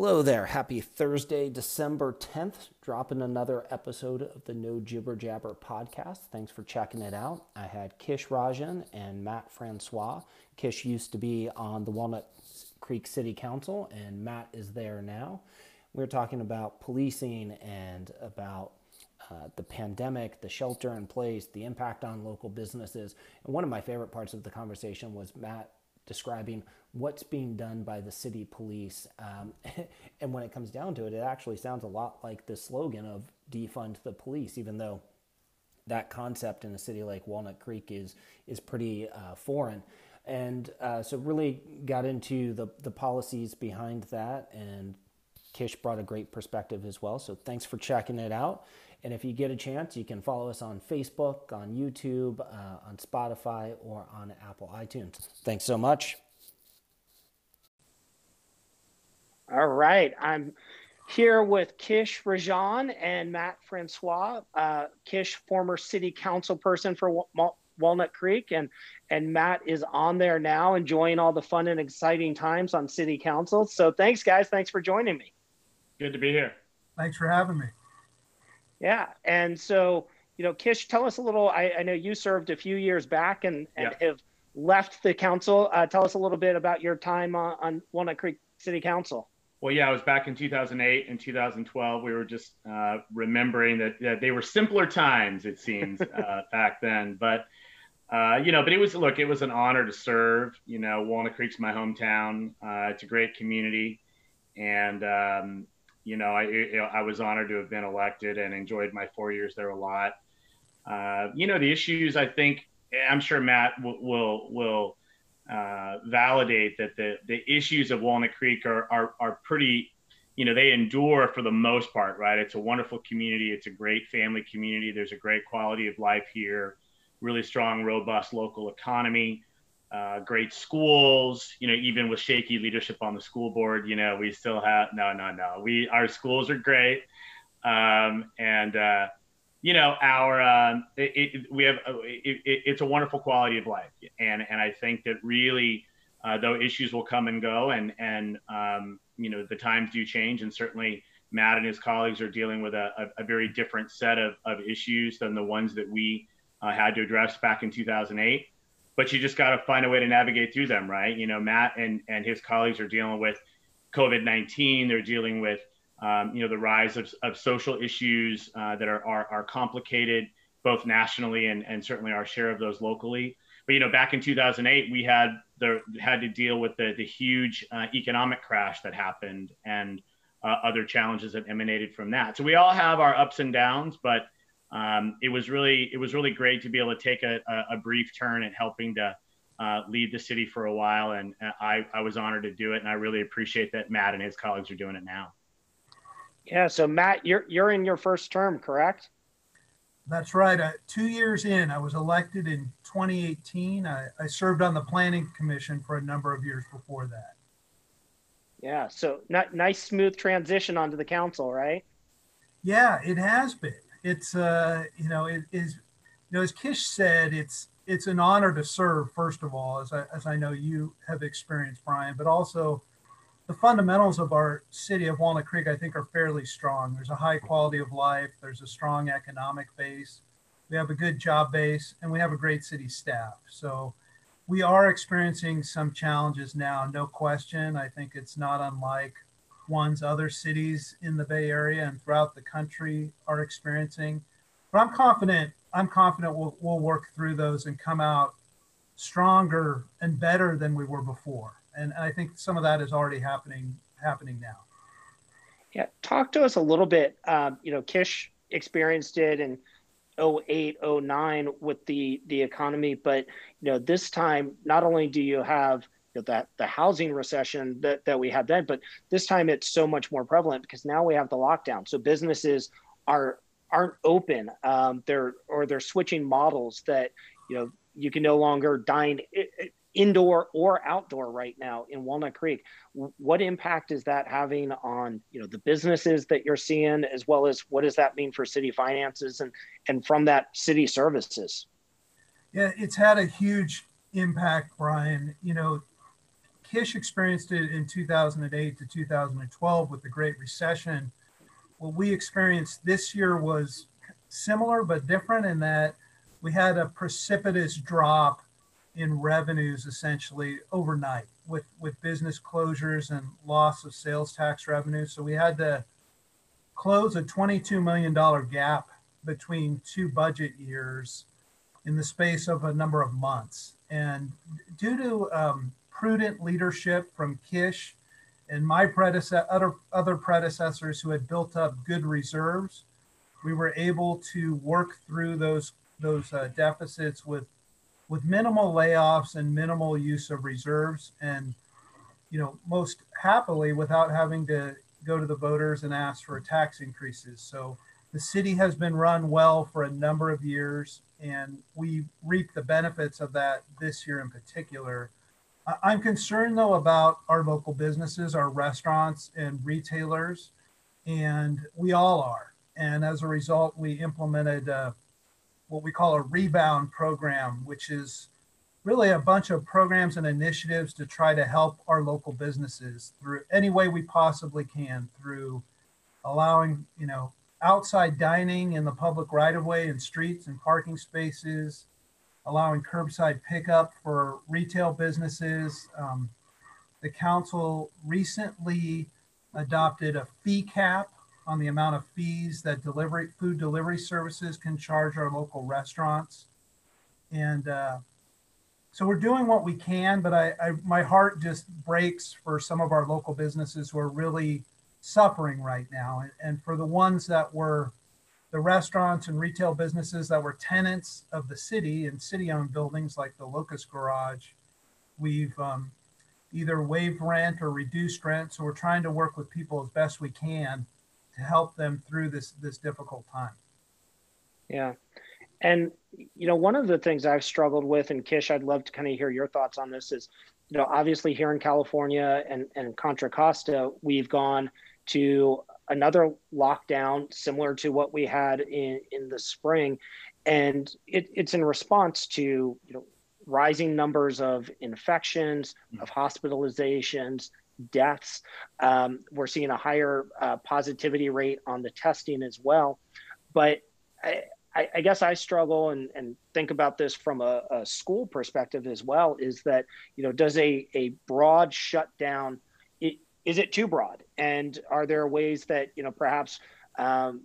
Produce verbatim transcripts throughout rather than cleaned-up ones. Hello there, happy Thursday, December tenth, dropping another episode of the No Jibber Jabber podcast. Thanks for checking it out. I had Kish Rajan and Matt Francois. Kish used to be on the Walnut Creek City Council, and Matt is there now. We were talking about policing and about uh, the pandemic, the shelter in place, the impact on local businesses. And one of my favorite parts of the conversation was Matt describing what's being done by the city police. Um, and when it comes down to it, it actually sounds a lot like the slogan of defund the police, even though that concept in a city like Walnut Creek is is pretty uh, foreign. And uh, so really got into the, the policies behind that, and Kish brought a great perspective as well. So thanks for checking it out. And if you get a chance, you can follow us on Facebook, on YouTube, uh, on Spotify, or on Apple iTunes. Thanks so much. All right. I'm here with Kish Rajan and Matt Francois. Uh, Kish, former city council person for Wal- Walnut Creek, and, and Matt is on there now enjoying all the fun and exciting times on city council. So thanks, guys. Thanks for joining me. Good to be here. Thanks for having me. Yeah. And so, you know, Kish, tell us a little, I, I know you served a few years back and, and yeah. have left the council. Uh, tell us a little bit about your time on, on Walnut Creek City Council. Well, yeah, I was back in two thousand eight and two thousand twelve. We were just uh, remembering that, that they were simpler times, it seems, uh, back then. But, uh, you know, but it was, look, it was an honor to serve. You know, Walnut Creek's my hometown. Uh, it's a great community. And, um, You know, I I was honored to have been elected and enjoyed my four years there a lot. Uh, you know, the issues, I think, I'm sure Matt will will, will uh, validate that the, the issues of Walnut Creek are, are are pretty, you know, they endure for the most part, right? It's a wonderful community. It's a great family community. There's a great quality of life here, really strong, robust local economy, uh, great schools. You know, even with shaky leadership on the school board, you know, we still have, no, no, no, we, our schools are great. Um, and, uh, you know, our, um, it, it, we have, a, it, it, it's a wonderful quality of life. And, and I think that really, uh, though issues will come and go and, and, um, you know, the times do change, and certainly Matt and his colleagues are dealing with a, a, a very different set of, of issues than the ones that we uh, had to address back in two thousand eight. But you just got to find a way to navigate through them, right? You know, Matt and, and his colleagues are dealing with COVID nineteen. They're dealing with, um, you know, the rise of, of social issues uh, that are, are are complicated, both nationally and, and certainly our share of those locally. But, you know, back in two thousand eight, we had the had to deal with the, the huge uh, economic crash that happened and uh, other challenges that emanated from that. So we all have our ups and downs, but Um, it was really, it was really great to be able to take a, a, a brief turn at helping to uh, lead the city for a while. And I, I was honored to do it. And I really appreciate that Matt and his colleagues are doing it now. Yeah. So Matt, you're, you're in your first term, correct? That's right. Uh, two years in, I was elected in twenty eighteen. I, I served on the Planning Commission for a number of years before that. Yeah. So not, nice, smooth transition onto the council, right? Yeah, it has been. It's, uh, you know, it is, you know, as Kish said, it's, it's an honor to serve, first of all, as I, as I know you have experienced, Brian, but also the fundamentals of our city of Walnut Creek, I think, are fairly strong. There's a high quality of life. There's a strong economic base. We have a good job base, and we have a great city staff. So we are experiencing some challenges now, no question. I think it's not unlike ones other cities in the Bay Area and throughout the country are experiencing. But I'm confident, I'm confident we'll, we'll work through those and come out stronger and better than we were before. And I think some of that is already happening, happening now. Yeah, talk to us a little bit. Um, you know, Kish experienced it in oh eight, oh nine with the, the economy, but you know, this time, not only do you have that the housing recession that, that we had then, but this time it's so much more prevalent because now we have the lockdown. So businesses are, aren't open. Um, they're, or they're switching models that, you know, you can no longer dine indoor or outdoor right now in Walnut Creek. What impact is that having on, you know, the businesses that you're seeing, as well as what does that mean for city finances and, and from that city services? Yeah, it's had a huge impact, Brian. You know, Kish experienced it in two thousand eight to two thousand twelve with the Great Recession. What we experienced this year was similar but different in that we had a precipitous drop in revenues essentially overnight with, with business closures and loss of sales tax revenue. So we had to close a twenty-two million dollars gap between two budget years in the space of a number of months. And due to um, prudent leadership from Kish and my predecessor, other, other predecessors who had built up good reserves, we were able to work through those, those uh, deficits with, with minimal layoffs and minimal use of reserves. And, you know, most happily without having to go to the voters and ask for tax increases. So the city has been run well for a number of years, and we reap the benefits of that this year in particular. I'm concerned though about our local businesses, our restaurants and retailers, and we all are. And as a result, we implemented uh, what we call a rebound program, which is really a bunch of programs and initiatives to try to help our local businesses through any way we possibly can, through allowing, you know, outside dining in the public right-of-way and streets and parking spaces, allowing curbside pickup for retail businesses. Um, the council recently adopted a fee cap on the amount of fees that delivery, food delivery services can charge our local restaurants. And uh, so we're doing what we can, but I, I, my heart just breaks for some of our local businesses who are really suffering right now. And, and for the ones that were the restaurants and retail businesses that were tenants of the city and city-owned buildings like the Locust Garage, we've um, either waived rent or reduced rent. So we're trying to work with people as best we can to help them through this, this difficult time. Yeah. And, you know, one of the things I've struggled with, and Kish, I'd love to kind of hear your thoughts on this, is, you know, obviously here in California and, and Contra Costa, we've gone to another lockdown similar to what we had in, in the spring. And it, it's in response to, you know, rising numbers of infections, of hospitalizations, deaths. Um, we're seeing a higher uh, positivity rate on the testing as well. But I, I, I guess I struggle and, and think about this from a, a school perspective as well, is that, you know, does a, a broad shutdown, it, is it too broad? And are there ways that, you know, perhaps um,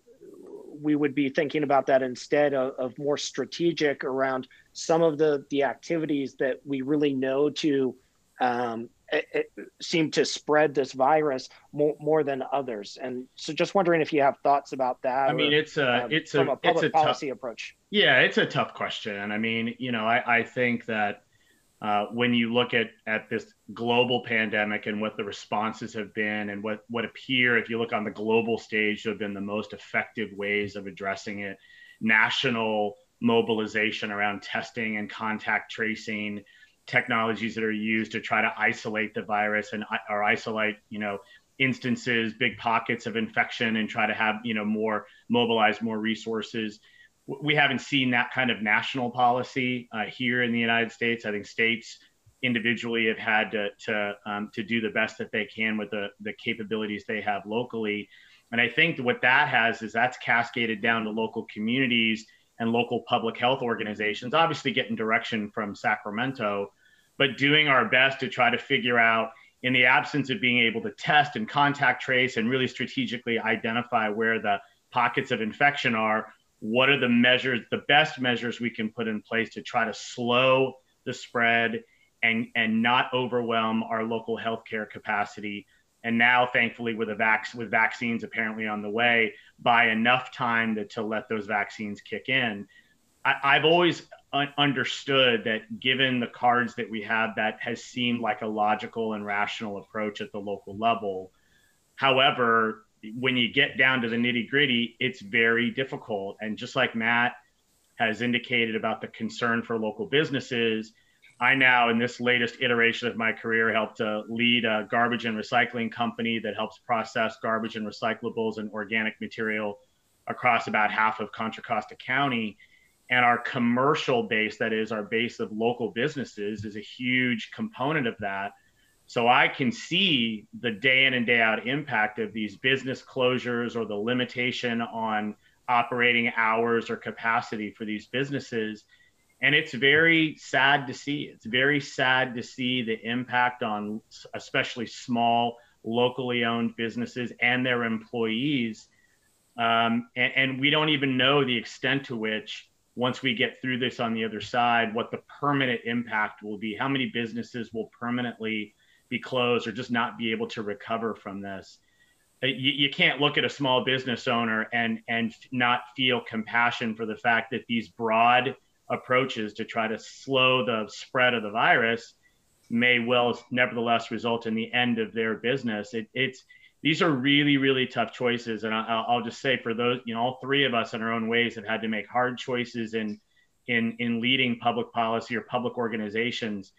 we would be thinking about that instead of, of more strategic around some of the, the activities that we really know to um, it, it seem to spread this virus more, more than others? And so just wondering if you have thoughts about that. I mean, or, it's a, um, it's a, from a public it's a policy tough, approach. Yeah, it's a tough question. I mean, you know, I, I think that Uh, when you look at, at this global pandemic and what the responses have been and what, what appear, if you look on the global stage, have been the most effective ways of addressing it, national mobilization around testing and contact tracing, technologies that are used to try to isolate the virus and or isolate, you know, instances, big pockets of infection and try to have, you know, more mobilize more resources. We haven't seen that kind of national policy uh, here in the United States. I think states individually have had to to, um, to do the best that they can with the, the capabilities they have locally. And I think what that has is that's cascaded down to local communities and local public health organizations, obviously getting direction from Sacramento, but doing our best to try to figure out, in the absence of being able to test and contact trace and really strategically identify where the pockets of infection are, what are the measures, the best measures we can put in place to try to slow the spread and, and not overwhelm our local healthcare capacity. And now, thankfully, with, a vac with vaccines apparently on the way, buy enough time to, to let those vaccines kick in. I, I've always un- understood that given the cards that we have, that has seemed like a logical and rational approach at the local level. However, when you get down to the nitty gritty, it's very difficult. And just like Matt has indicated about the concern for local businesses, I now, in this latest iteration of my career, helped to uh, lead a garbage and recycling company that helps process garbage and recyclables and organic material across about half of Contra Costa County. And our commercial base, that is our base of local businesses, is a huge component of that. So I can see the day in and day out impact of these business closures or the limitation on operating hours or capacity for these businesses. And it's very sad to see. It's very sad to see the impact on especially small, locally owned businesses and their employees. Um, and, and we don't even know the extent to which, once we get through this on the other side, what the permanent impact will be, how many businesses will permanently be closed or just not be able to recover from this. You, you can't look at a small business owner and, and not feel compassion for the fact that these broad approaches to try to slow the spread of the virus may well nevertheless result in the end of their business. It, it's these are really, really tough choices. And I, I'll just say, for those, you know, all three of us in our own ways have had to make hard choices in in, in leading public policy or public organizations.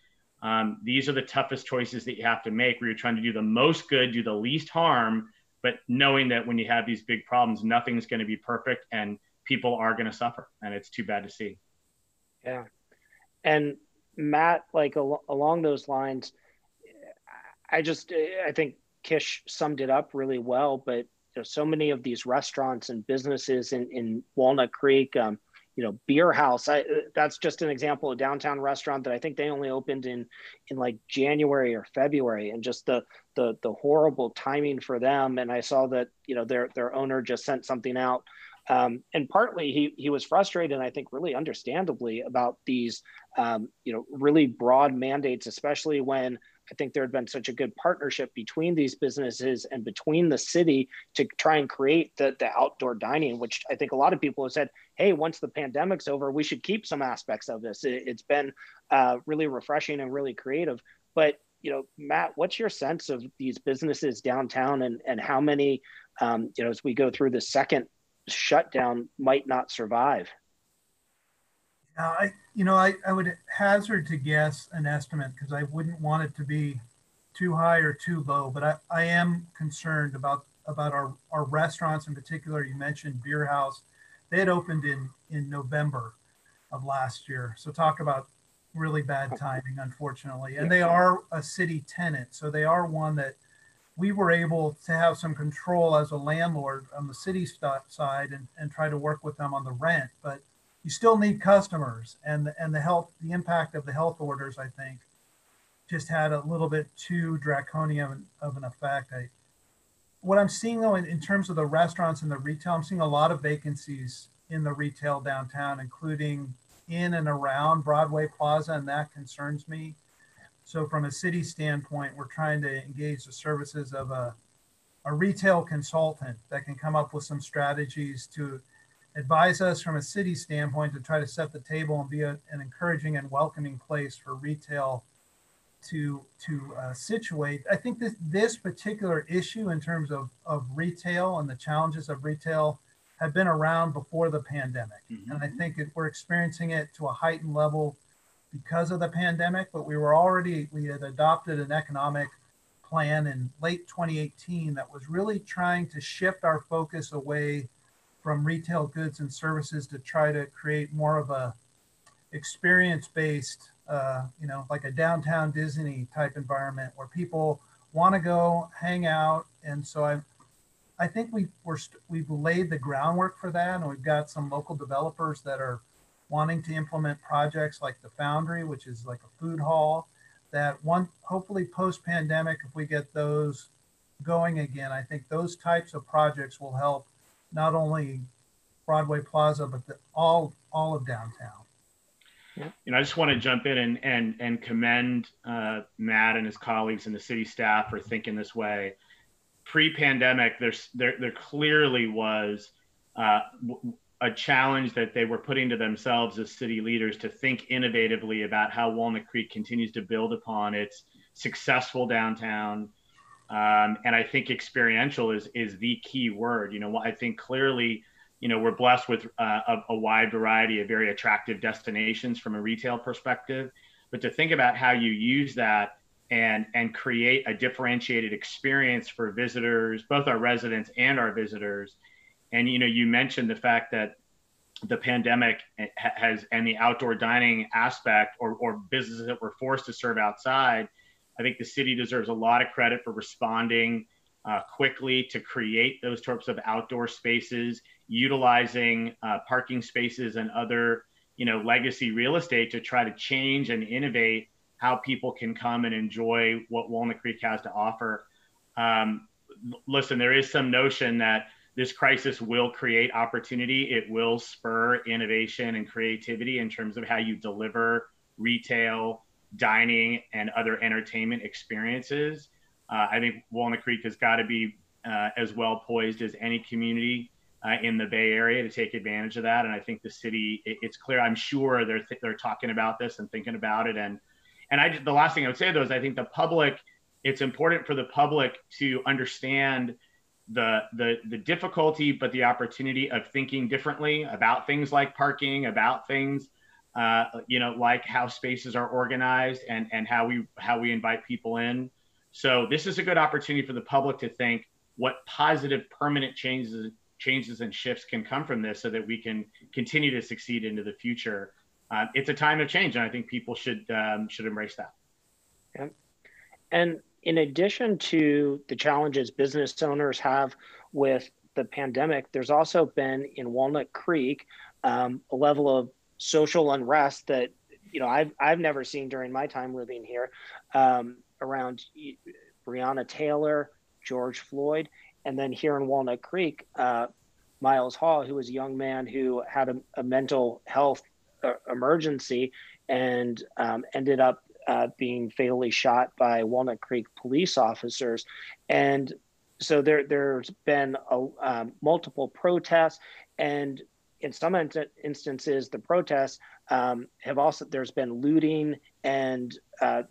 Um, these are the toughest choices that you have to make, where you're trying to do the most good, do the least harm, but knowing that when you have these big problems, nothing's going to be perfect and people are going to suffer. And it's too bad to see. Yeah. And Matt, like al- along those lines, I just, I think Kish summed it up really well, but you know, so many of these restaurants and businesses in, in Walnut Creek, um, you know, Beer House, I, that's just an example of a downtown restaurant that I think they only opened in, in like January or February, and just the, the, the horrible timing for them. And I saw that, you know, their, their owner just sent something out. Um, and partly he he was frustrated, and I think really understandably, about these um, you know, really broad mandates, especially when I think there had been such a good partnership between these businesses and between the city to try and create the, the outdoor dining, which I think a lot of people have said, hey, once the pandemic's over, we should keep some aspects of this. It, it's been uh, really refreshing and really creative. But you know, Matt, what's your sense of these businesses downtown, and, and how many, um, you know, as we go through the second shutdown, might not survive? Now, I, you know, I, I would hazard to guess an estimate, because I wouldn't want it to be too high or too low, but I, I am concerned about, about our, our restaurants in particular. You mentioned Beer House. They had opened in, in November of last year. So talk about really bad timing, unfortunately. And they are a city tenant. So they are one that we were able to have some control as a landlord on the city side, and, and try to work with them on the rent, but you still need customers, and the, and the health, the impact of the health orders, I think, just had a little bit too draconian of an effect. I, what I'm seeing though, in, in terms of the restaurants and the retail, I'm seeing a lot of vacancies in the retail downtown, including in and around Broadway Plaza, and that concerns me. So from a city standpoint, we're trying to engage the services of a, a retail consultant that can come up with some strategies to advise us from a city standpoint to try to set the table and be a, an encouraging and welcoming place for retail to, to uh, situate. I think this, this particular issue in terms of, of retail and the challenges of retail have been around before the pandemic. Mm-hmm. And I think it, we're experiencing it to a heightened level because of the pandemic, but we were already, we had adopted an economic plan in late twenty eighteen that was really trying to shift our focus away from retail goods and services to try to create more of a experience-based, uh, you know, like a downtown Disney type environment where people want to go hang out. And so I, I think we we're st- we've laid the groundwork for that, and we've got some local developers that are wanting to implement projects like the Foundry, which is like a food hall, that one, hopefully post-pandemic, if we get those going again, I think those types of projects will help not only Broadway Plaza, but the, all all of downtown. And I just want to jump in and and, and commend uh, Matt and his colleagues and the city staff for thinking this way. Pre-pandemic, there's, there, there clearly was uh, w- a challenge that they were putting to themselves as city leaders to think innovatively about how Walnut Creek continues to build upon its successful downtown. Um, and I think experiential is, is the key word. You know, I think clearly, you know, we're blessed with uh, a, a wide variety of very attractive destinations from a retail perspective, but to think about how you use that and, and create a differentiated experience for visitors, both our residents and our visitors. And, you know, you mentioned the fact that the pandemic has, and the outdoor dining aspect, or, or businesses that were forced to serve outside, I think the city deserves a lot of credit for responding uh, quickly to create those types of outdoor spaces, utilizing uh, parking spaces and other, you know, legacy real estate to try to change and innovate how people can come and enjoy what Walnut Creek has to offer. Um, listen, there is some notion that this crisis will create opportunity. It will spur innovation and creativity in terms of how you deliver retail, dining, and other entertainment experiences. Uh, I think Walnut Creek has got to be uh, as well poised as any community uh, in the Bay Area to take advantage of that. And I think the city, it, it's clear, I'm sure they're, th they're talking about this and thinking about it. And, and I, the last thing I would say though, is I think the public, it's important for the public to understand the the the difficulty but the opportunity of thinking differently about things like parking, about things uh you know like how spaces are organized and and how we how we invite people in. So this is a good opportunity for the public to think what positive permanent changes changes and shifts can come from this so that we can continue to succeed into the future. Uh, it's a time of change, and I think people should um, should embrace that. Yeah. And in addition to the challenges business owners have with the pandemic, there's also been in Walnut Creek um, a level of social unrest that you know I've I've never seen during my time living here, um, around Breonna Taylor, George Floyd, and then here in Walnut Creek, uh, Miles Hall, who was a young man who had a, a mental health uh, emergency and um, ended up Uh, being fatally shot by Walnut Creek police officers. And so there, there's been a, um, multiple protests, and in some in instances, the protests um, have also, there's been looting and uh,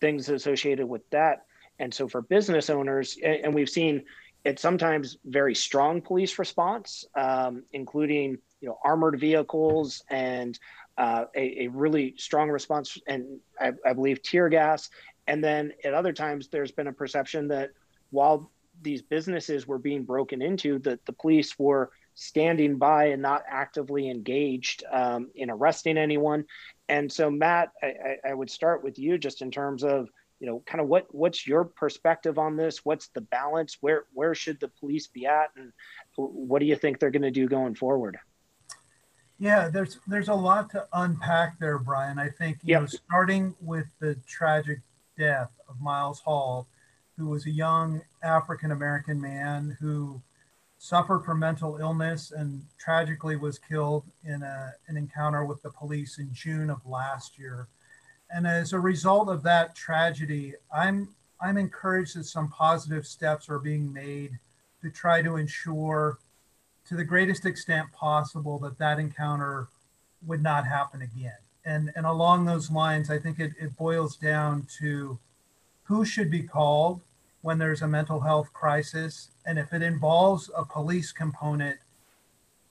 things associated with that. And so for business owners, and, and we've seen it sometimes very strong police response, um, including you know, armored vehicles and Uh, a, a really strong response, and I, I believe tear gas. And then at other times, there's been a perception that while these businesses were being broken into, that the police were standing by and not actively engaged um, in arresting anyone. And so, Matt, I, I would start with you just in terms of, you know, kind of what what's your perspective on this? What's the balance? Where, where should the police be at? And what do you think they're going to do going forward? Yeah, there's there's a lot to unpack there, Brian. I think, you yep. know, starting with the tragic death of Miles Hall, who was a young African-American man who suffered from mental illness and tragically was killed in a, an encounter with the police in June of last year. And as a result of that tragedy, I'm, I'm encouraged that some positive steps are being made to try to ensure to the greatest extent possible that that encounter would not happen again. And, and along those lines, I think it, it boils down to who should be called when there's a mental health crisis. And if it involves a police component,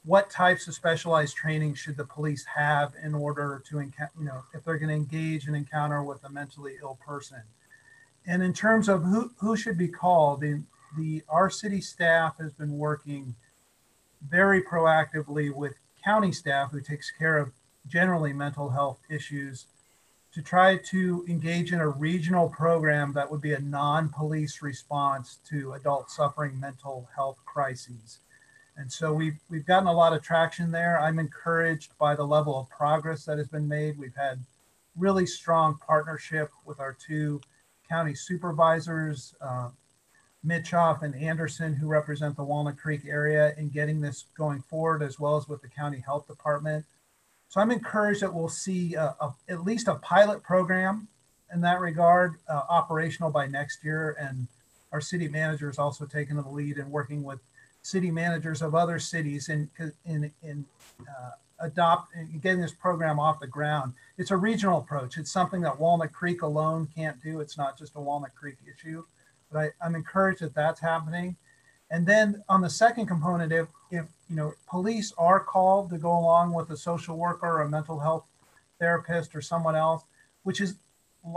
what types of specialized training should the police have in order to, encounter, you know, if they're going to engage an encounter with a mentally ill person. And in terms of who, who should be called, the, the, our city staff has been working very proactively with county staff who takes care of generally mental health issues to try to engage in a regional program that would be a non-police response to adult suffering mental health crises. And so we've, we've gotten a lot of traction there. I'm encouraged by the level of progress that has been made. We've had really strong partnership with our two county supervisors, uh, Mitchoff and Anderson, who represent the Walnut Creek area, in getting this going forward, as well as with the county health department. So I'm encouraged that we'll see a, a, at least a pilot program in that regard, uh, operational by next year. And our city manager is also taking the lead and working with city managers of other cities in, in, in uh, adopt and getting this program off the ground. It's a regional approach. It's something that Walnut Creek alone can't do. It's not just a Walnut Creek issue. But I, I'm encouraged that that's happening. And then on the second component, if, if you know police are called to go along with a social worker or a mental health therapist or someone else, which is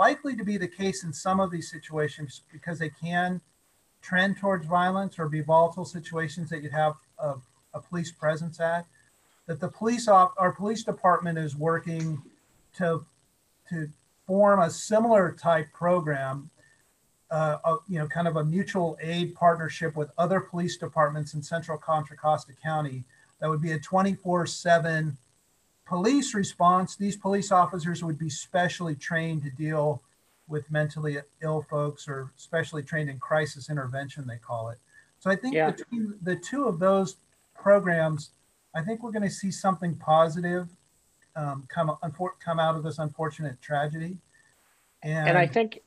likely to be the case in some of these situations because they can trend towards violence or be volatile situations that you'd have a, a police presence at, that the police op our police department is working to, to form a similar type program uh, a, you know, kind of a mutual aid partnership with other police departments in Central Contra Costa County. That would be a twenty-four seven police response. These police officers would be specially trained to deal with mentally ill folks, or specially trained in crisis intervention, they call it. So I think yeah. between the two of those programs, I think we're going to see something positive um, come come out of this unfortunate tragedy. And, and I think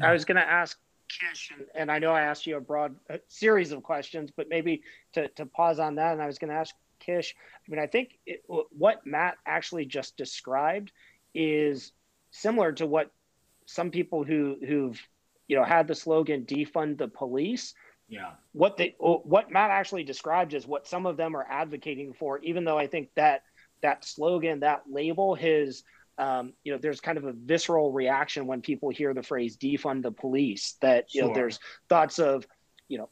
yeah. I was going to ask Kish, and, and I know I asked you a broad a series of questions, but maybe to, to pause on that, and I was going to ask Kish, I mean, I think it, what Matt actually just described is similar to what some people who who've you know had the slogan defund the police. Yeah. What they what Matt actually described is what some of them are advocating for, even though I think that that slogan, that label, his um, you know, there's kind of a visceral reaction when people hear the phrase defund the police, that you sure. know there's thoughts of, you know,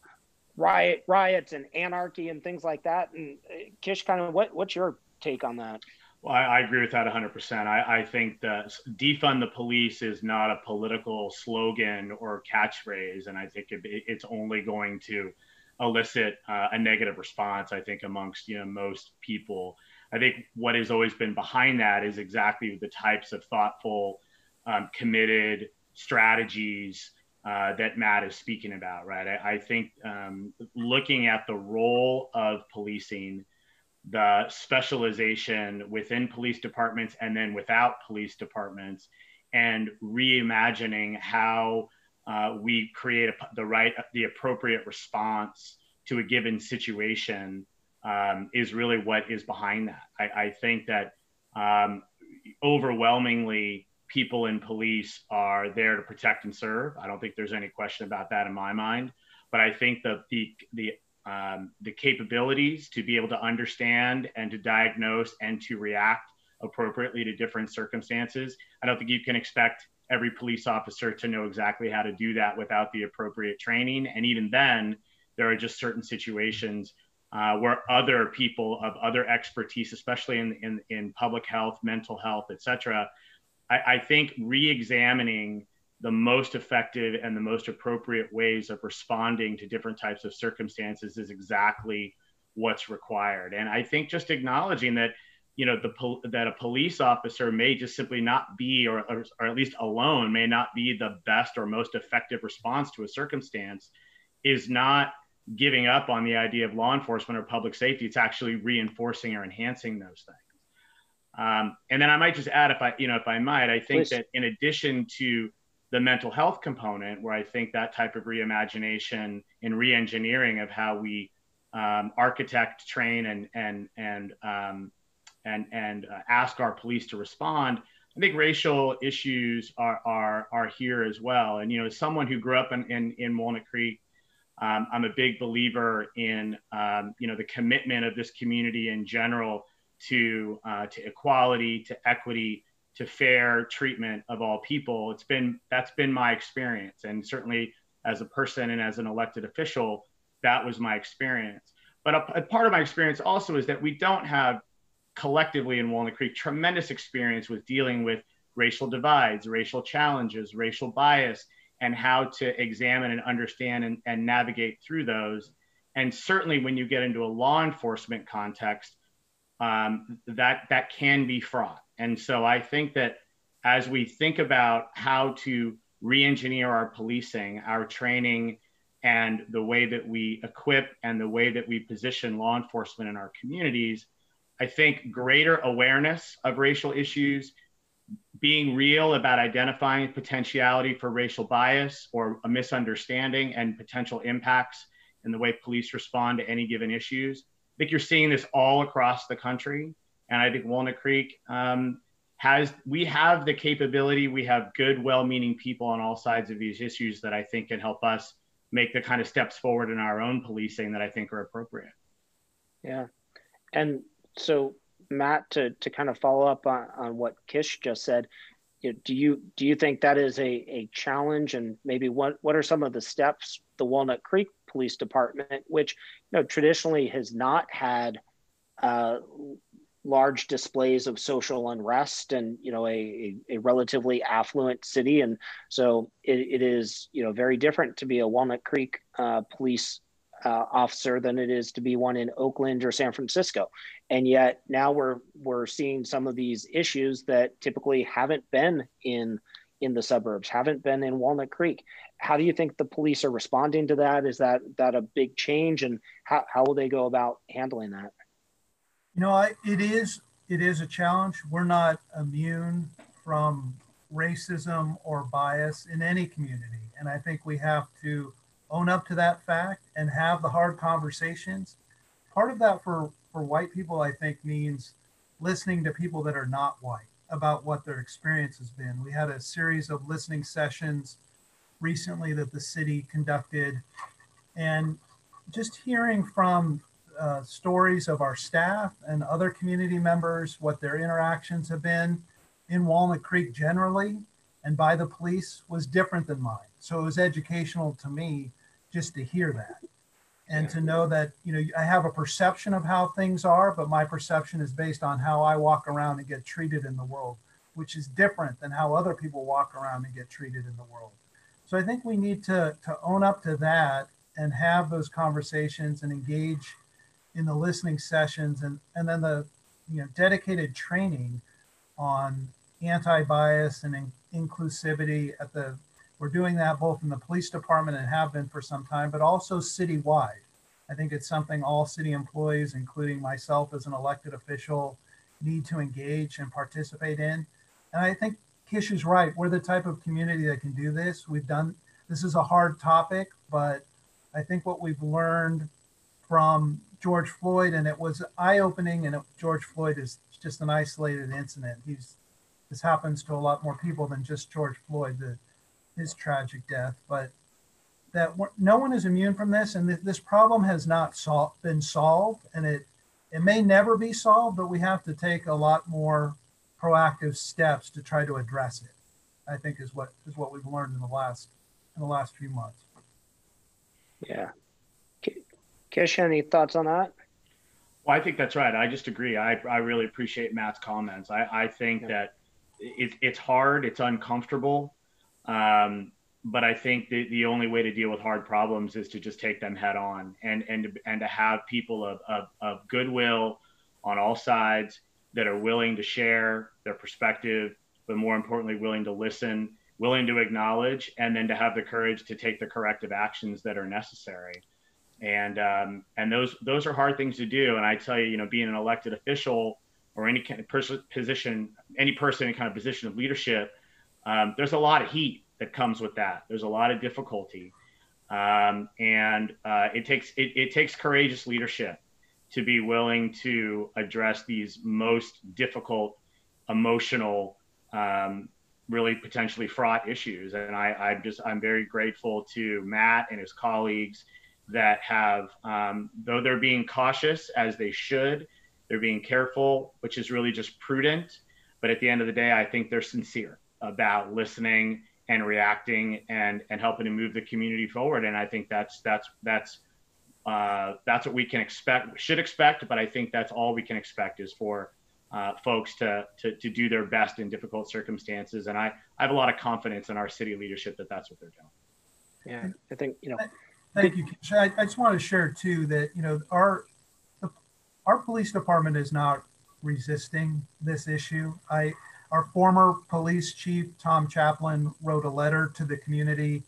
riot riots and anarchy and things like that. And Kish, kind of what what's your take on that? Well, I, I agree with that one hundred percent. I, I think that defund the police is not a political slogan or catchphrase, and I think it, it's only going to elicit uh, a negative response, I think, amongst you know most people. I think what has always been behind that is exactly the types of thoughtful, um, committed strategies uh, that Matt is speaking about, right? I, I think um, looking at the role of policing, the specialization within police departments and then without police departments, and reimagining how uh, we create a, the right, the appropriate response to a given situation um, is really what is behind that. I, I think that um, overwhelmingly people in police are there to protect and serve. I don't think there's any question about that in my mind, but I think that the, the Um, the capabilities to be able to understand and to diagnose and to react appropriately to different circumstances. I don't think you can expect every police officer to know exactly how to do that without the appropriate training. And even then, there are just certain situations uh, where other people of other expertise, especially in, in, in public health, mental health, et cetera, I, I think re-examining the most effective and the most appropriate ways of responding to different types of circumstances is exactly what's required. And I think just acknowledging that, you know, the that a police officer may just simply not be, or, or, or at least alone, may not be the best or most effective response to a circumstance is not giving up on the idea of law enforcement or public safety. It's actually reinforcing or enhancing those things. Um, and then I might just add, if I, you know, if I might, I think Please. that in addition to the mental health component, where I think that type of reimagination and reengineering of how we um, architect, train, and and and um, and and uh, ask our police to respond. I think racial issues are are are here as well. And you know, as someone who grew up in in, in Walnut Creek, um, I'm a big believer in um, you know the commitment of this community in general to uh, to equality, to equity, to fair treatment of all people. It's been, that's been my experience. And certainly as a person and as an elected official, that was my experience. But a, a part of my experience also is that we don't have collectively in Walnut Creek tremendous experience with dealing with racial divides, racial challenges, racial bias, and how to examine and understand and, and navigate through those. And certainly when you get into a law enforcement context, um, that, that can be fraught. And so I think that as we think about how to re-engineer our policing, our training, and the way that we equip and the way that we position law enforcement in our communities, I think greater awareness of racial issues, being real about identifying potentiality for racial bias or a misunderstanding and potential impacts in the way police respond to any given issues. I think you're seeing this all across the country. And I think Walnut Creek um, has, we have the capability, we have good, well-meaning people on all sides of these issues that I think can help us make the kind of steps forward in our own policing that I think are appropriate. Yeah. And so Matt, to, to kind of follow up on, on what Kish just said, you know, do you, do you think that is a, a challenge, and maybe what, what are some of the steps the Walnut Creek Police Department, which you know traditionally has not had uh, large displays of social unrest and, you know, a, a relatively affluent city. And so it, it is, you know, very different to be a Walnut Creek uh, police uh, officer than it is to be one in Oakland or San Francisco. And yet now we're, we're seeing some of these issues that typically haven't been in, in the suburbs, haven't been in Walnut Creek. How do you think the police are responding to that? Is that, that a big change, and how, how will they go about handling that? You know, I, it is it is a challenge. We're not immune from racism or bias in any community. And I think we have to own up to that fact and have the hard conversations. Part of that for, for white people, I think, means listening to people that are not white about what their experience has been. We had a series of listening sessions recently that the city conducted, and just hearing from Uh, stories of our staff and other community members, what their interactions have been in Walnut Creek generally and by the police was different than mine. So it was educational to me just to hear that and to know that, you know, I have a perception of how things are, but my perception is based on how I walk around and get treated in the world, which is different than how other people walk around and get treated in the world. So I think we need to, to own up to that and have those conversations and engage in the listening sessions, and, and then the you know dedicated training on anti-bias and in, inclusivity at the, we're doing that both in the police department and have been for some time, but also citywide. I think it's something all city employees, including myself as an elected official, need to engage and participate in. And I think Kish is right. We're the type of community that can do this. We've done, this is a hard topic, but I think what we've learned from George Floyd, and it was eye-opening, and it, George Floyd is just an isolated incident. He's, this happens to a lot more people than just George Floyd, the, his tragic death, but that no one is immune from this, and th this problem has not sol been solved, and it, it may never be solved, but we have to take a lot more proactive steps to try to address it, I think is what is what we've learned in the last, in the last few months. Yeah. Kish, any thoughts on that? Well, I think that's right. I just agree. I, I really appreciate Matt's comments. I, I think yeah. that it, it's hard, it's uncomfortable, um, but I think the, the only way to deal with hard problems is to just take them head on and and, and to have people of, of, of goodwill on all sides that are willing to share their perspective, but more importantly, willing to listen, willing to acknowledge, and then to have the courage to take the corrective actions that are necessary. And um, and those those are hard things to do. And I tell you, you know, being an elected official or any kind of pers position, any person in kind of position of leadership, um, there's a lot of heat that comes with that. There's a lot of difficulty, um, and uh, it takes it, it takes courageous leadership to be willing to address these most difficult, emotional, um, really potentially fraught issues. And I I'm just I'm very grateful to Matt and his colleagues that have, um, though they're being cautious as they should, they're being careful, which is really just prudent. But at the end of the day, I think they're sincere about listening and reacting and, and helping to move the community forward. And I think that's, that's, that's, uh, that's what we can expect, should expect, but I think that's all we can expect is for uh, folks to, to, to do their best in difficult circumstances. And I, I have a lot of confidence in our city leadership that that's what they're doing. Yeah, I think, you know, Thank you, Kish. I, I just want to share too that, you know, our our police department is not resisting this issue. I our former police chief, Tom Chaplin, wrote a letter to the community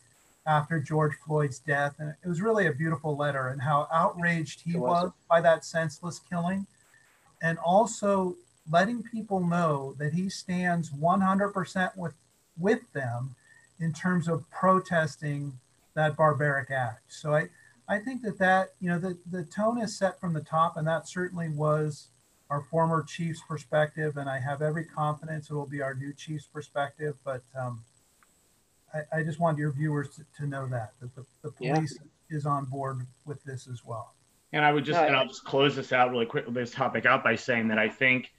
after George Floyd's death. And it was really a beautiful letter, and how outraged he was by that senseless killing. And also letting people know that he stands one hundred percent with with them in terms of protesting that barbaric act. So I, I think that that, you know, the, the tone is set from the top, and that certainly was our former chief's perspective. And I have every confidence it will be our new chief's perspective. But um, I, I just want your viewers to, to know that, that the, the police yeah. is on board with this as well. And I would just, uh, and I'll just close this out really quickly, this topic out by saying that I think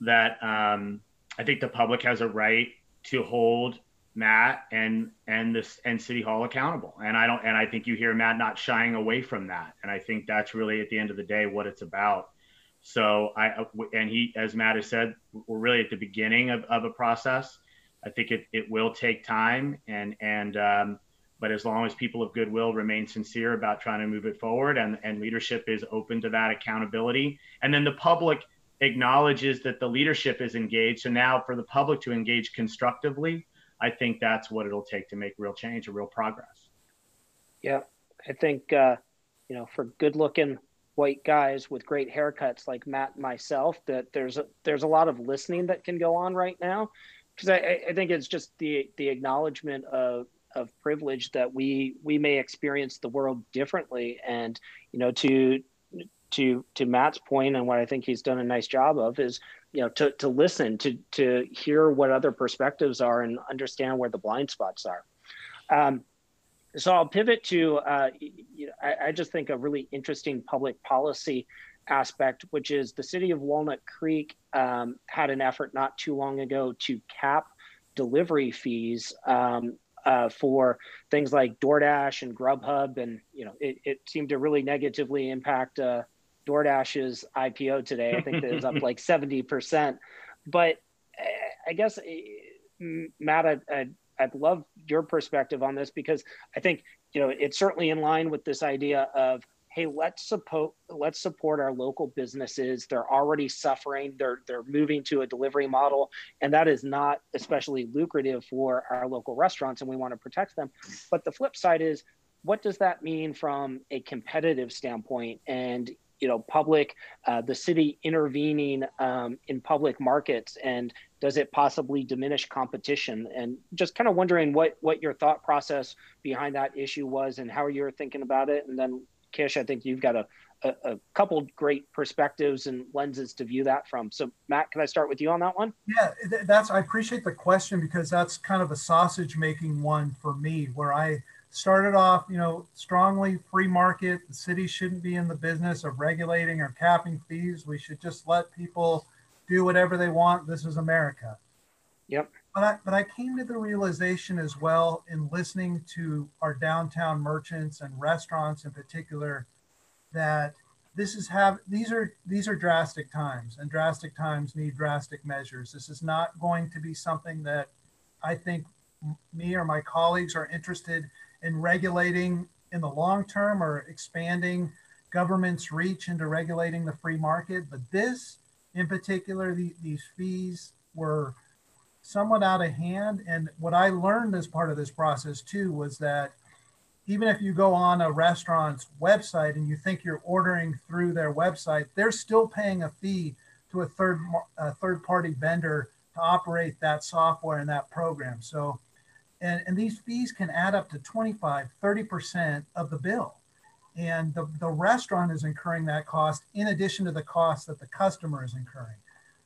that, um, I think the public has a right to hold Matt and and this and City Hall accountable, and I don't and I think you hear Matt not shying away from that, and I think that's really at the end of the day what it's about. So I, and he, as Matt has said, we're really at the beginning of, of a process. I think it, it will take time, and, and, um, but as long as people of goodwill remain sincere about trying to move it forward, and, and leadership is open to that accountability, and then the public acknowledges that the leadership is engaged. So now for the public to engage constructively, I think that's what it'll take to make real change or real progress. Yeah, I think, uh, you know, for good looking white guys with great haircuts like Matt and myself, that there's a, there's a lot of listening that can go on right now. Because I, I think it's just the, the acknowledgement of, of privilege that we we may experience the world differently, and you know, to to to Matt's point, and what I think he's done a nice job of is, you know, to to listen, to to hear what other perspectives are, and understand where the blind spots are. Um, so I'll pivot to uh, you know, I, I just think a really interesting public policy aspect, which is the city of Walnut Creek um, had an effort not too long ago to cap delivery fees. Um, Uh, for things like DoorDash and Grubhub, and you know, it, it seemed to really negatively impact uh, DoorDash's I P O today. I think it was up like seventy percent. But I guess, Matt, I'd, I'd, I'd love your perspective on this, because I think, you know, it's certainly in line with this idea of, hey, let's support let's support our local businesses. They're already suffering. They're they're moving to a delivery model, and that is not especially lucrative for our local restaurants, and we want to protect them. But the flip side is, what does that mean from a competitive standpoint? And you know, public, uh, the city intervening um, in public markets, and does it possibly diminish competition? And just kind of wondering what what your thought process behind that issue was, and how you're thinking about it, and then, Kish, I think you've got a, a, a couple great perspectives and lenses to view that from. So Matt, can I start with you on that one? Yeah, that's, I appreciate the question, because that's kind of a sausage making one for me, where I started off, you know, strongly free market. The city shouldn't be in the business of regulating or capping fees. We should just let people do whatever they want. This is America. Yep. But I, but I came to the realization as well, in listening to our downtown merchants and restaurants in particular, that this is have these are these are drastic times, and drastic times need drastic measures. This is not going to be something that I think me or my colleagues are interested in regulating in the long term, or expanding government's reach into regulating the free market. But this in particular, the, these fees were somewhat out of hand. And what I learned as part of this process too, was that even if you go on a restaurant's website and you think you're ordering through their website, they're still paying a fee to a third a third party vendor to operate that software and that program. So, and, and these fees can add up to twenty-five, thirty percent of the bill. And the, the restaurant is incurring that cost in addition to the cost that the customer is incurring.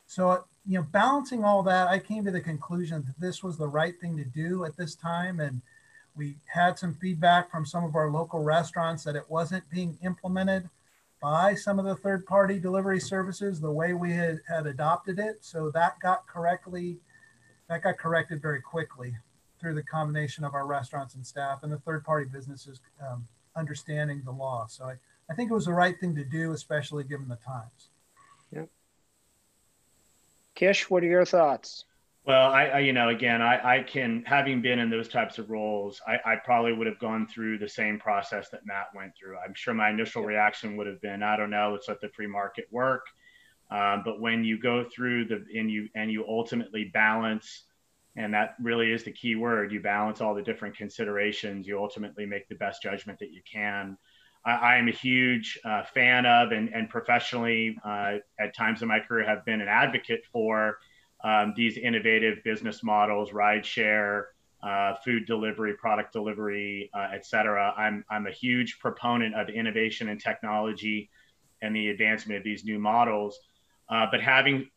So, you know, balancing all that, I came to the conclusion that this was the right thing to do at this time. And we had some feedback from some of our local restaurants that it wasn't being implemented by some of the third-party delivery services the way we had, had adopted it. So that got correctly, that got corrected very quickly through the combination of our restaurants and staff and the third-party businesses um, understanding the law. So I, I think it was the right thing to do, especially given the times. Yep. Kish, what are your thoughts? Well, I, I you know, again, I, I can, having been in those types of roles, I, I probably would have gone through the same process that Matt went through. I'm sure my initial reaction would have been, I don't know, let's let the free market work. Um, but when you go through the, and you, and you ultimately balance, and that really is the key word, you balance all the different considerations, you ultimately make the best judgment that you can. I am a huge uh, fan of, and, and professionally uh, at times in my career have been an advocate for um, these innovative business models, rideshare, uh, food delivery, product delivery, uh, et cetera. I'm, I'm a huge proponent of innovation and technology and the advancement of these new models. Uh, but having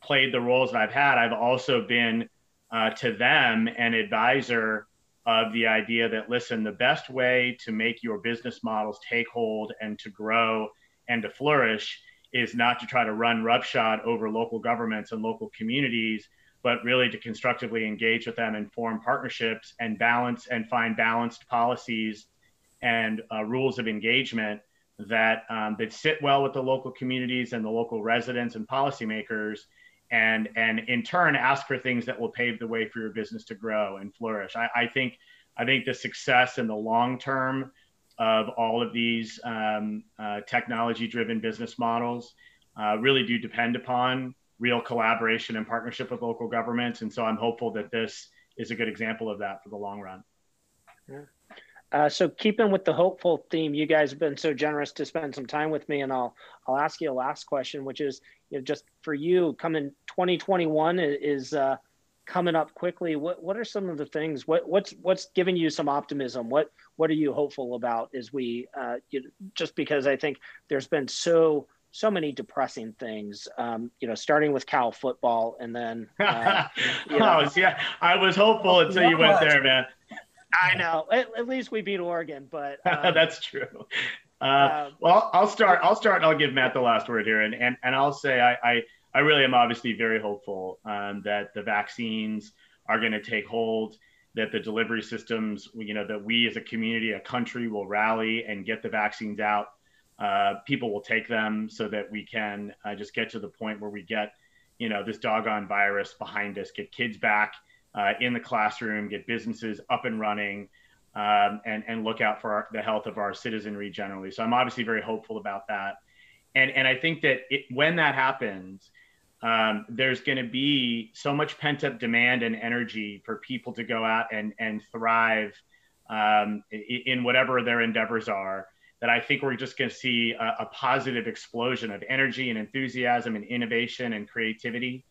played the roles that I've had, I've also been uh, to them an advisor of the idea that, listen, the best way to make your business models take hold and to grow and to flourish is not to try to run roughshod over local governments and local communities, but really to constructively engage with them and form partnerships and balance and find balanced policies and uh, rules of engagement that um, that sit well with the local communities and the local residents and policymakers, and and in turn ask for things that will pave the way for your business to grow and flourish. I, I think I think the success in the long term of all of these um, uh, technology-driven business models uh, really do depend upon real collaboration and partnership with local governments. And so I'm hopeful that this is a good example of that for the long run. Yeah. Uh, so keeping with the hopeful theme, you guys have been so generous to spend some time with me, and I'll I'll ask you a last question, which is, you know, just for you, coming twenty twenty-one is uh, coming up quickly. What what are some of the things? What what's what's giving you some optimism? What what are you hopeful about? As we uh, you know, just because I think there's been so so many depressing things, um, you know, starting with Cal football, and then uh, you know, oh, yeah, I was hopeful until you went there, man. I know. At, at least we beat Oregon, but um, that's true. Uh, um, well, I'll start. I'll start. And I'll give Matt the last word here, and and, and I'll say I, I I really am obviously very hopeful um, that the vaccines are going to take hold, that the delivery systems, you know, that we as a community, a country, will rally and get the vaccines out. Uh, people will take them so that we can uh, just get to the point where we get, you know, this doggone virus behind us, get kids back Uh, in the classroom, get businesses up and running, um, and, and look out for our, the health of our citizenry generally. So I'm obviously very hopeful about that. And, and I think that it, when that happens, um, there's going to be so much pent-up demand and energy for people to go out and, and thrive um, in, in whatever their endeavors are, that I think we're just going to see a, a positive explosion of energy and enthusiasm and innovation and creativity.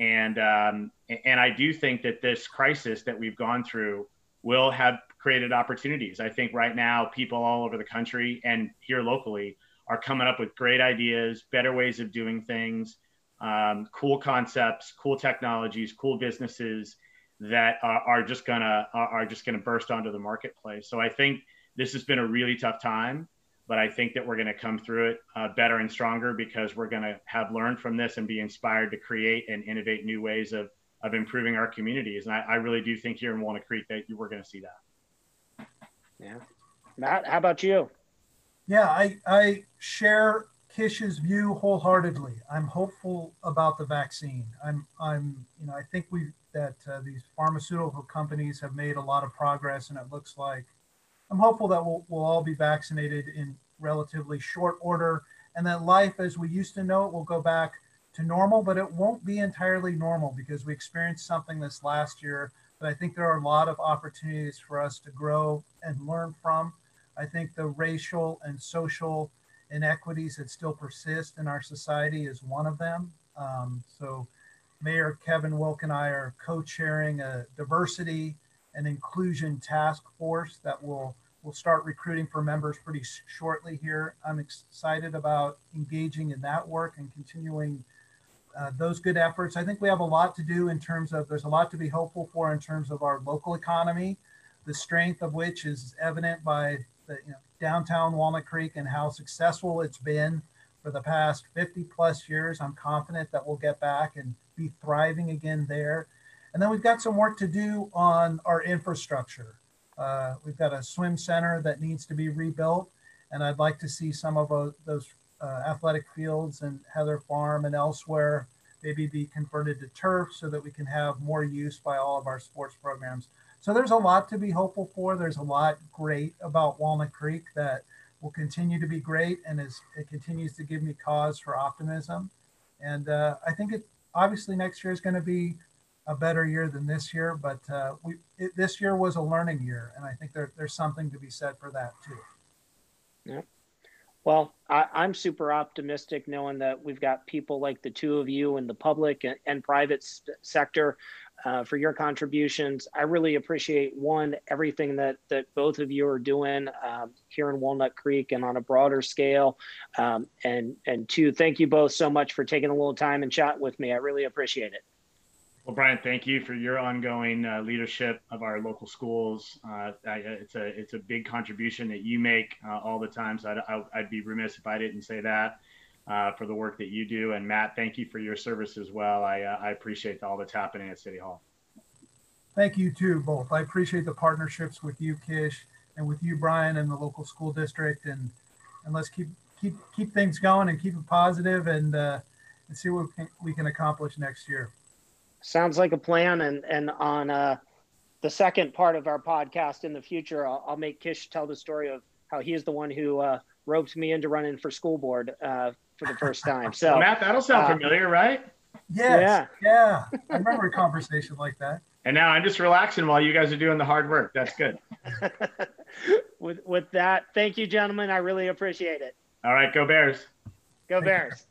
And um, and I do think that this crisis that we've gone through will have created opportunities. I think right now people all over the country and here locally are coming up with great ideas, better ways of doing things, um, cool concepts, cool technologies, cool businesses that are, are just gonna are just gonna burst onto the marketplace. So I think this has been a really tough time, but I think that we're gonna come through it uh, better and stronger because we're gonna have learned from this and be inspired to create and innovate new ways of, of improving our communities. And I, I really do think here in Walnut Creek that you were gonna see that. Yeah. Matt, how about you? Yeah, I, I share Kish's view wholeheartedly. I'm hopeful about the vaccine. I'm, I'm you know, I think we that uh, these pharmaceutical companies have made a lot of progress, and it looks like I'm hopeful that we'll, we'll all be vaccinated in relatively short order, and that life as we used to know it will go back to normal, but it won't be entirely normal because we experienced something this last year. But I think there are a lot of opportunities for us to grow and learn from. I think the racial and social inequities that still persist in our society is one of them. Um, so Mayor Kevin Wilk and I are co-chairing a diversity an inclusion task force that will will start recruiting for members pretty shortly here. I'm excited about engaging in that work and continuing uh, those good efforts. I think we have a lot to do in terms of, there's a lot to be hopeful for in terms of our local economy, the strength of which is evident by the you know, downtown Walnut Creek and how successful it's been for the past fifty plus years. I'm confident that we'll get back and be thriving again there. And then we've got some work to do on our infrastructure. Uh, we've got a swim center that needs to be rebuilt, and I'd like to see some of uh, those uh, athletic fields and Heather Farm and elsewhere maybe be converted to turf so that we can have more use by all of our sports programs. So there's a lot to be hopeful for. There's a lot great about Walnut Creek that will continue to be great, and is, it continues to give me cause for optimism. And uh, I think it obviously next year is going to be a better year than this year, but uh, we it, this year was a learning year, and I think there, there's something to be said for that too. Yeah. Well, I, I'm super optimistic knowing that we've got people like the two of you in the public and, and private sector uh, for your contributions. I really appreciate one everything that that both of you are doing um, here in Walnut Creek and on a broader scale, um, and and two, thank you both so much for taking a little time and chat with me. I really appreciate it. Well, Brian, thank you for your ongoing uh, leadership of our local schools. Uh, I, it's a it's a big contribution that you make uh, all the time. So I'd, I, I'd be remiss if I didn't say that uh, for the work that you do. And Matt, thank you for your service as well. I, uh, I appreciate all that's happening at City Hall. Thank you too, both. I appreciate the partnerships with you, Kish, and with you, Brian, and the local school district. And and let's keep keep keep things going and keep it positive and uh, and see what we can, we can accomplish next year. Sounds like a plan. And and on uh, the second part of our podcast in the future, I'll, I'll make Kish tell the story of how he is the one who uh, roped me into running for school board uh, for the first time. So well, Matt, that'll sound uh, familiar, right? Yes, yeah, yeah. I remember a conversation like that. And now I'm just relaxing while you guys are doing the hard work. That's good. with with that, thank you, gentlemen. I really appreciate it. All right, go Bears. Go Bears.